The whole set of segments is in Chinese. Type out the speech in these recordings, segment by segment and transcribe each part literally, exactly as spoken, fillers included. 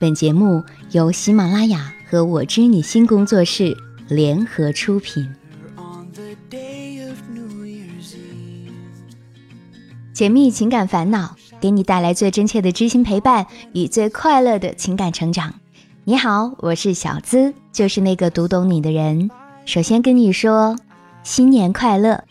本节目由喜马拉雅和我知你心工作室联合出品。解密情感烦恼，给你带来最真切的知心陪伴与最快乐的情感成长。你好，我是小资，就是那个读懂你的人。首先跟你说新年快乐，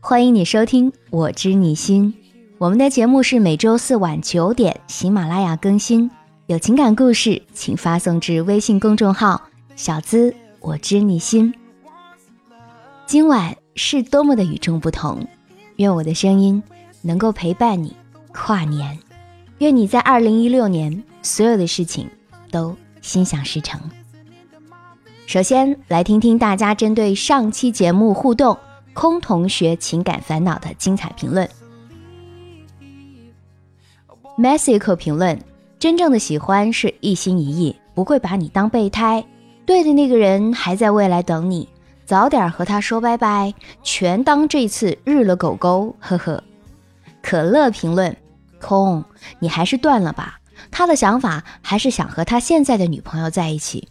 欢迎你收听我知你心。我们的节目是每周四晚九点喜马拉雅更新，有情感故事请发送至微信公众号小资我知你心。今晚是多么的与众不同，愿我的声音能够陪伴你跨年，愿你在二零一六年所有的事情都心想事成。首先来听听大家针对上期节目互动空同学情感烦恼的精彩评论。Mexico 评论，真正的喜欢是一心一意，不会把你当备胎，对的那个人还在未来等你，早点和他说拜拜，全当这次日了狗狗，呵呵。可乐评论，空，你还是断了吧，他的想法还是想和他现在的女朋友在一起。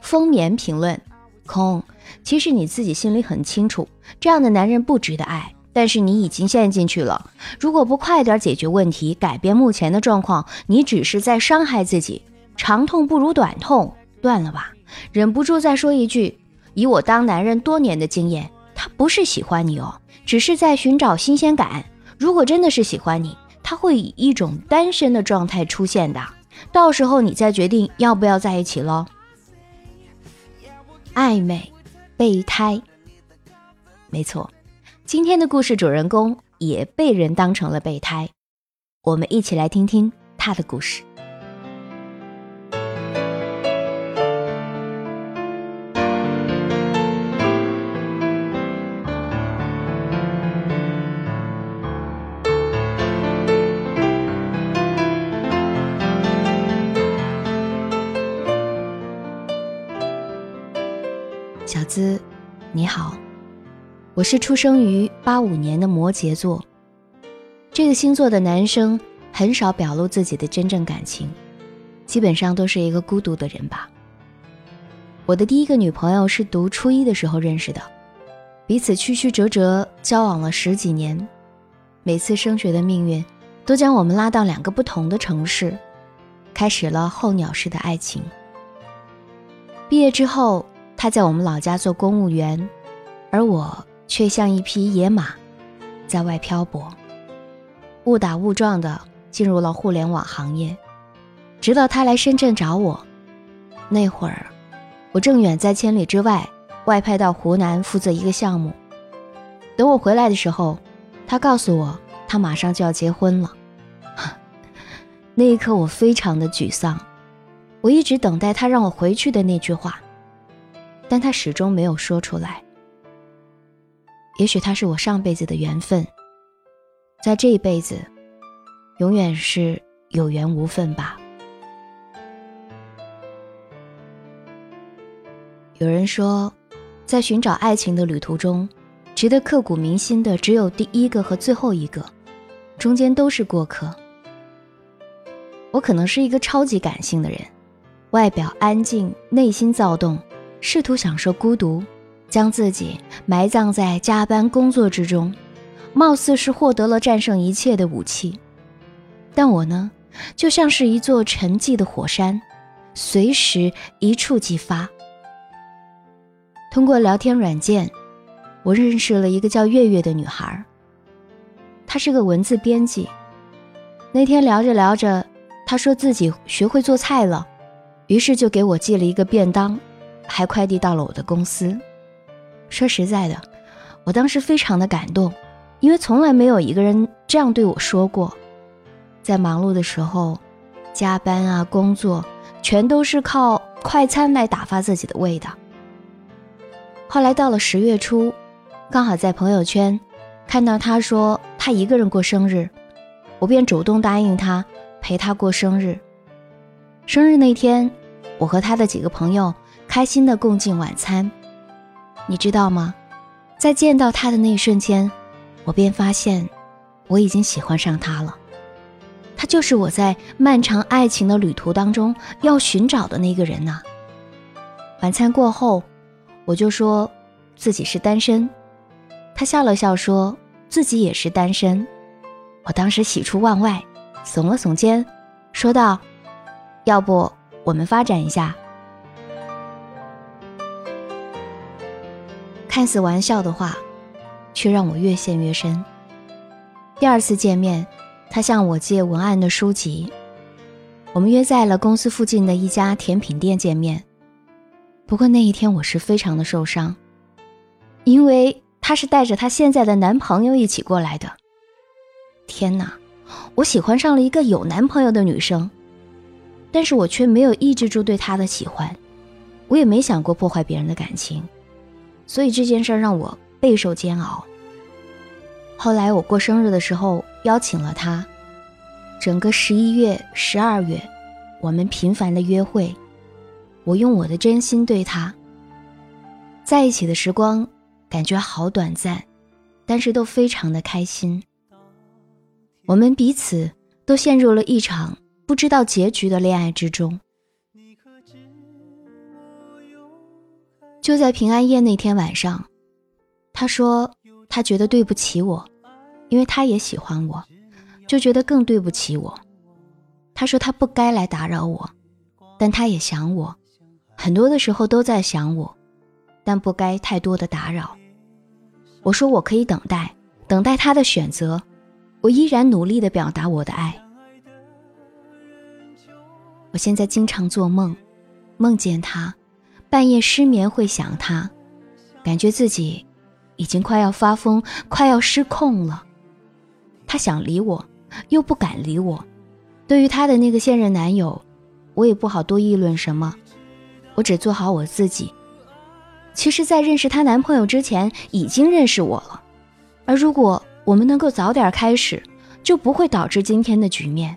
风眠评论，空，其实你自己心里很清楚，这样的男人不值得爱，但是你已经陷进去了，如果不快点解决问题，改变目前的状况，你只是在伤害自己，长痛不如短痛，断了吧。忍不住再说一句，以我当男人多年的经验，他不是喜欢你哦，只是在寻找新鲜感，如果真的是喜欢你，他会以一种单身的状态出现的，到时候你再决定要不要在一起咯。暧昧备胎，没错，今天的故事主人公也被人当成了备胎，我们一起来听听他的故事。小资，你好。我是出生于八五年的摩羯座，这个星座的男生很少表露自己的真正感情，基本上都是一个孤独的人吧。我的第一个女朋友是读初一的时候认识的，彼此曲曲折折交往了十几年，每次升学的命运都将我们拉到两个不同的城市，开始了候鸟式的爱情。毕业之后，她在我们老家做公务员，而我却像一匹野马在外漂泊，误打误撞地进入了互联网行业。直到他来深圳找我，那会儿我正远在千里之外外派到湖南负责一个项目，等我回来的时候，他告诉我他马上就要结婚了。那一刻我非常的沮丧，我一直等待他让我回去的那句话，但他始终没有说出来。也许他是我上辈子的缘分，在这一辈子永远是有缘无分吧。有人说，在寻找爱情的旅途中，值得刻骨铭心的只有第一个和最后一个，中间都是过客。我可能是一个超级感性的人，外表安静，内心躁动，试图享受孤独，将自己埋葬在加班工作之中，貌似是获得了战胜一切的武器。但我呢，就像是一座沉寂的火山，随时一触即发。通过聊天软件，我认识了一个叫月月的女孩，她是个文字编辑。那天聊着聊着，她说自己学会做菜了，于是就给我寄了一个便当，还快递到了我的公司。说实在的，我当时非常的感动，因为从来没有一个人这样对我说过。在忙碌的时候，加班啊，工作，全都是靠快餐来打发自己的味道。后来到了十月初，刚好在朋友圈看到他说他一个人过生日，我便主动答应他陪他过生日。生日那天，我和他的几个朋友开心地共进晚餐。你知道吗，在见到他的那一瞬间，我便发现我已经喜欢上他了。他就是我在漫长爱情的旅途当中要寻找的那个人呢。晚餐过后，我就说自己是单身，他笑了笑说自己也是单身。我当时喜出望外，耸了耸肩，说道：“要不我们发展一下？”看似玩笑的话，却让我越陷越深。第二次见面，他向我借文案的书籍，我们约在了公司附近的一家甜品店见面。不过那一天我是非常的受伤，因为他是带着他现在的男朋友一起过来的。天哪，我喜欢上了一个有男朋友的女生，但是我却没有抑制住对她的喜欢，我也没想过破坏别人的感情，所以这件事让我备受煎熬。后来我过生日的时候邀请了她，整个十一月、十二月，我们频繁的约会，我用我的真心对她。在一起的时光感觉好短暂，但是都非常的开心。我们彼此都陷入了一场不知道结局的恋爱之中。就在平安夜那天晚上，他说他觉得对不起我，因为他也喜欢我，就觉得更对不起我。他说他不该来打扰我，但他也想我，很多的时候都在想我，但不该太多的打扰。我说我可以等待，等待他的选择，我依然努力地表达我的爱。我现在经常做梦，梦见他，半夜失眠会想他，感觉自己已经快要发疯，快要失控了。他想理我，又不敢理我。对于他的那个现任男友，我也不好多议论什么，我只做好我自己。其实在认识她男朋友之前，已经认识我了，而如果我们能够早点开始，就不会导致今天的局面。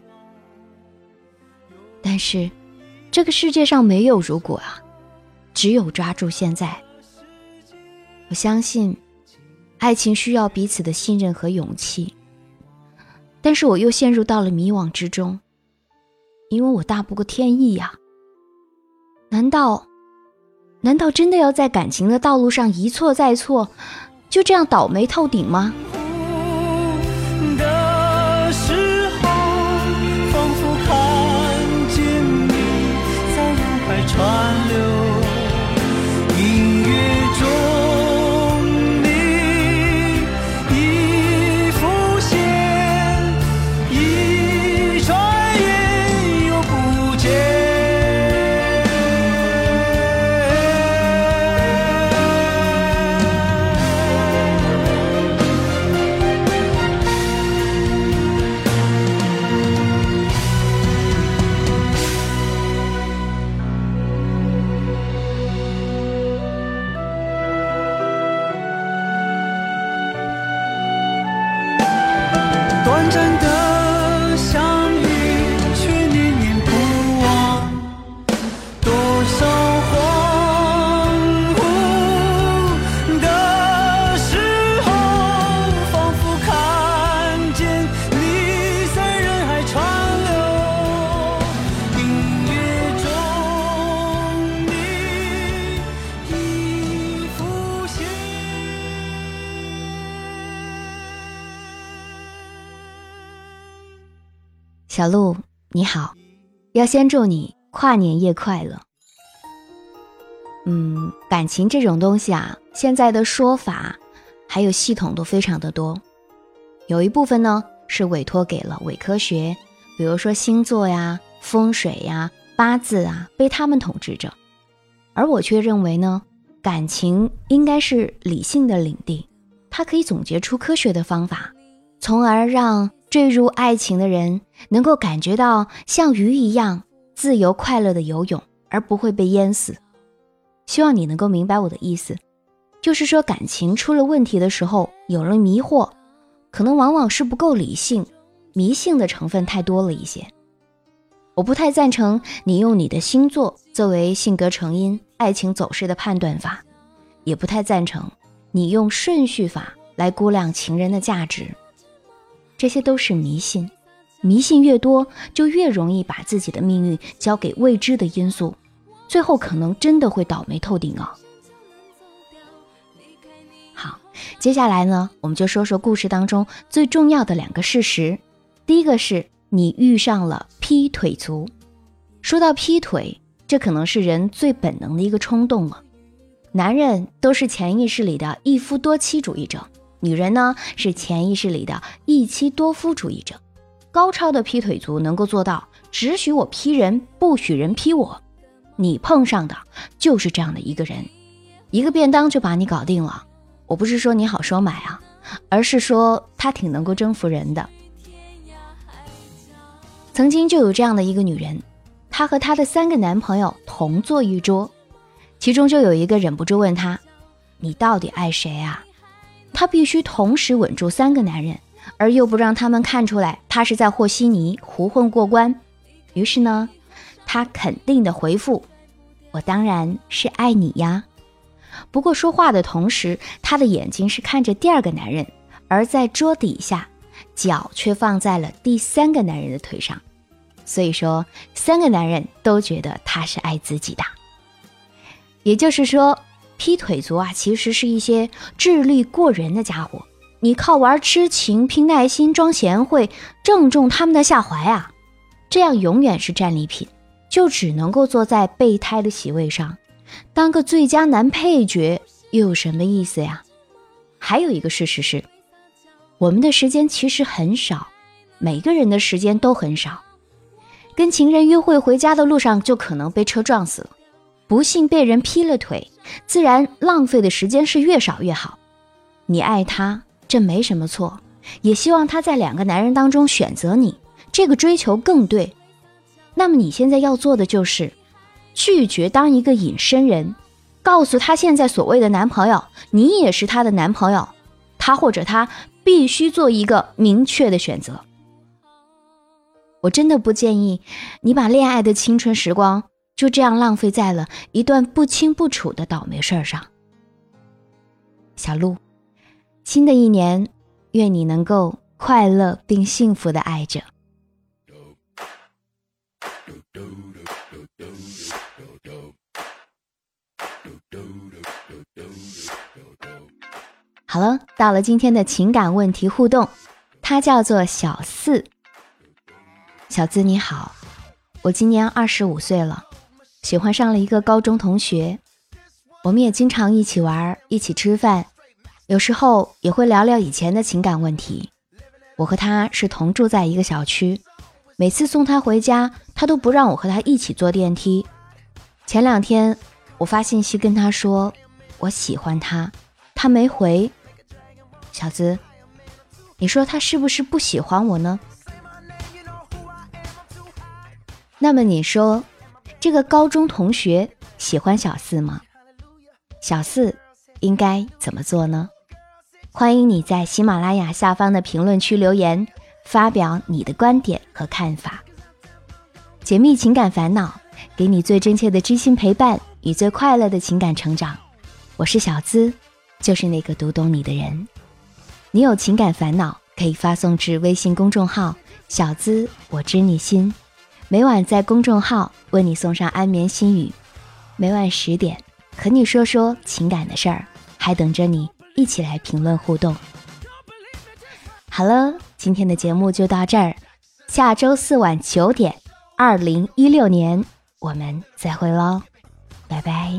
但是这个世界上没有如果啊，只有抓住现在。我相信爱情需要彼此的信任和勇气，但是我又陷入到了迷惘之中，因为我大不过天意呀、啊、难道难道真的要在感情的道路上一错再错，就这样倒霉透顶吗？川流音乐中你一浮现，一转眼又不见。短暂的相遇，却念念不忘，多少恍惚的时候，仿佛看见你在人海川流，音乐中你已浮现。小鹿你好，要先祝你跨年夜快乐。嗯，感情这种东西啊，现在的说法还有系统都非常的多，有一部分呢是委托给了伪科学，比如说星座呀、风水呀、八字啊，被他们统治着。而我却认为呢，感情应该是理性的领地，它可以总结出科学的方法，从而让坠入爱情的人能够感觉到像鱼一样自由快乐的游泳，而不会被淹死。希望你能够明白我的意思，就是说感情出了问题的时候，有了迷惑，可能往往是不够理性，迷信的成分太多了一些。我不太赞成你用你的星座作为性格成因、爱情走势的判断法，也不太赞成你用顺序法来估量情人的价值，这些都是迷信，迷信越多，就越容易把自己的命运交给未知的因素，最后可能真的会倒霉透顶啊。好，接下来呢，我们就说说故事当中最重要的两个事实。第一个是你遇上了劈腿族。说到劈腿，这可能是人最本能的一个冲动了。男人都是潜意识里的一夫多妻主义者，女人呢是潜意识里的一妻多夫主义者。高超的劈腿族能够做到只许我劈人，不许人劈我。你碰上的就是这样的一个人，一个便当就把你搞定了。我不是说你好收买啊，而是说他挺能够征服人的。曾经就有这样的一个女人，她和她的三个男朋友同坐一桌，其中就有一个忍不住问她，你到底爱谁啊？她必须同时稳住三个男人，而又不让他们看出来她是在和稀泥胡混过关。于是呢，她肯定的回复，我当然是爱你呀。不过说话的同时，她的眼睛是看着第二个男人，而在桌底下脚却放在了第三个男人的腿上。所以说三个男人都觉得他是爱自己的。也就是说，劈腿族啊其实是一些智力过人的家伙，你靠玩痴情、拼耐心、装贤惠正中他们的下怀啊，这样永远是战利品，就只能够坐在备胎的席位上，当个最佳男配角又有什么意思呀？还有一个事实是，我们的时间其实很少，每个人的时间都很少。跟情人约会回家的路上就可能被车撞死了，不幸被人劈了腿，自然浪费的时间是越少越好。你爱他，这没什么错，也希望他在两个男人当中选择你，这个追求更对。那么你现在要做的就是拒绝当一个隐身人，告诉他现在所谓的男朋友，你也是他的男朋友，他或者他必须做一个明确的选择。我真的不建议你把恋爱的青春时光就这样浪费在了一段不清不楚的倒霉事上。小鹿，新的一年，愿你能够快乐并幸福的爱着。好了，到了今天的情感问题互动，它叫做小四。小资你好，我今年二十五岁了，喜欢上了一个高中同学，我们也经常一起玩，一起吃饭，有时候也会聊聊以前的情感问题。我和他是同住在一个小区，每次送他回家，他都不让我和他一起坐电梯。前两天我发信息跟他说我喜欢他，他没回。小资，你说他是不是不喜欢我呢？那么你说，这个高中同学喜欢小四吗？小四应该怎么做呢？欢迎你在喜马拉雅下方的评论区留言，发表你的观点和看法。解密情感烦恼，给你最真切的知心陪伴与最快乐的情感成长。我是小资，就是那个读懂你的人。你有情感烦恼，可以发送至微信公众号小资我知你心。每晚在公众号为你送上安眠心语，每晚十点和你说说情感的事儿，还等着你一起来评论互动。好了，今天的节目就到这儿，下周四晚九点，二零一六年我们再会喽，拜拜。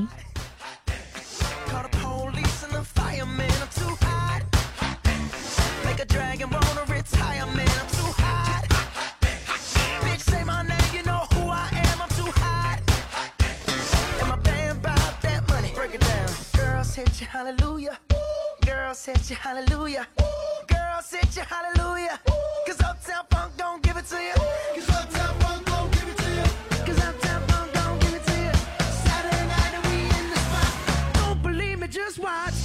Said you hallelujah, ooh. Girl said you hallelujah, ooh. Girl said you hallelujah, ooh. Cause Uptown Funk don't give it to you, ooh. Cause Uptown Funk don't give it to you, cause Uptown Funk don't give it to you. Saturday night and we in the spot, don't believe me, just watch.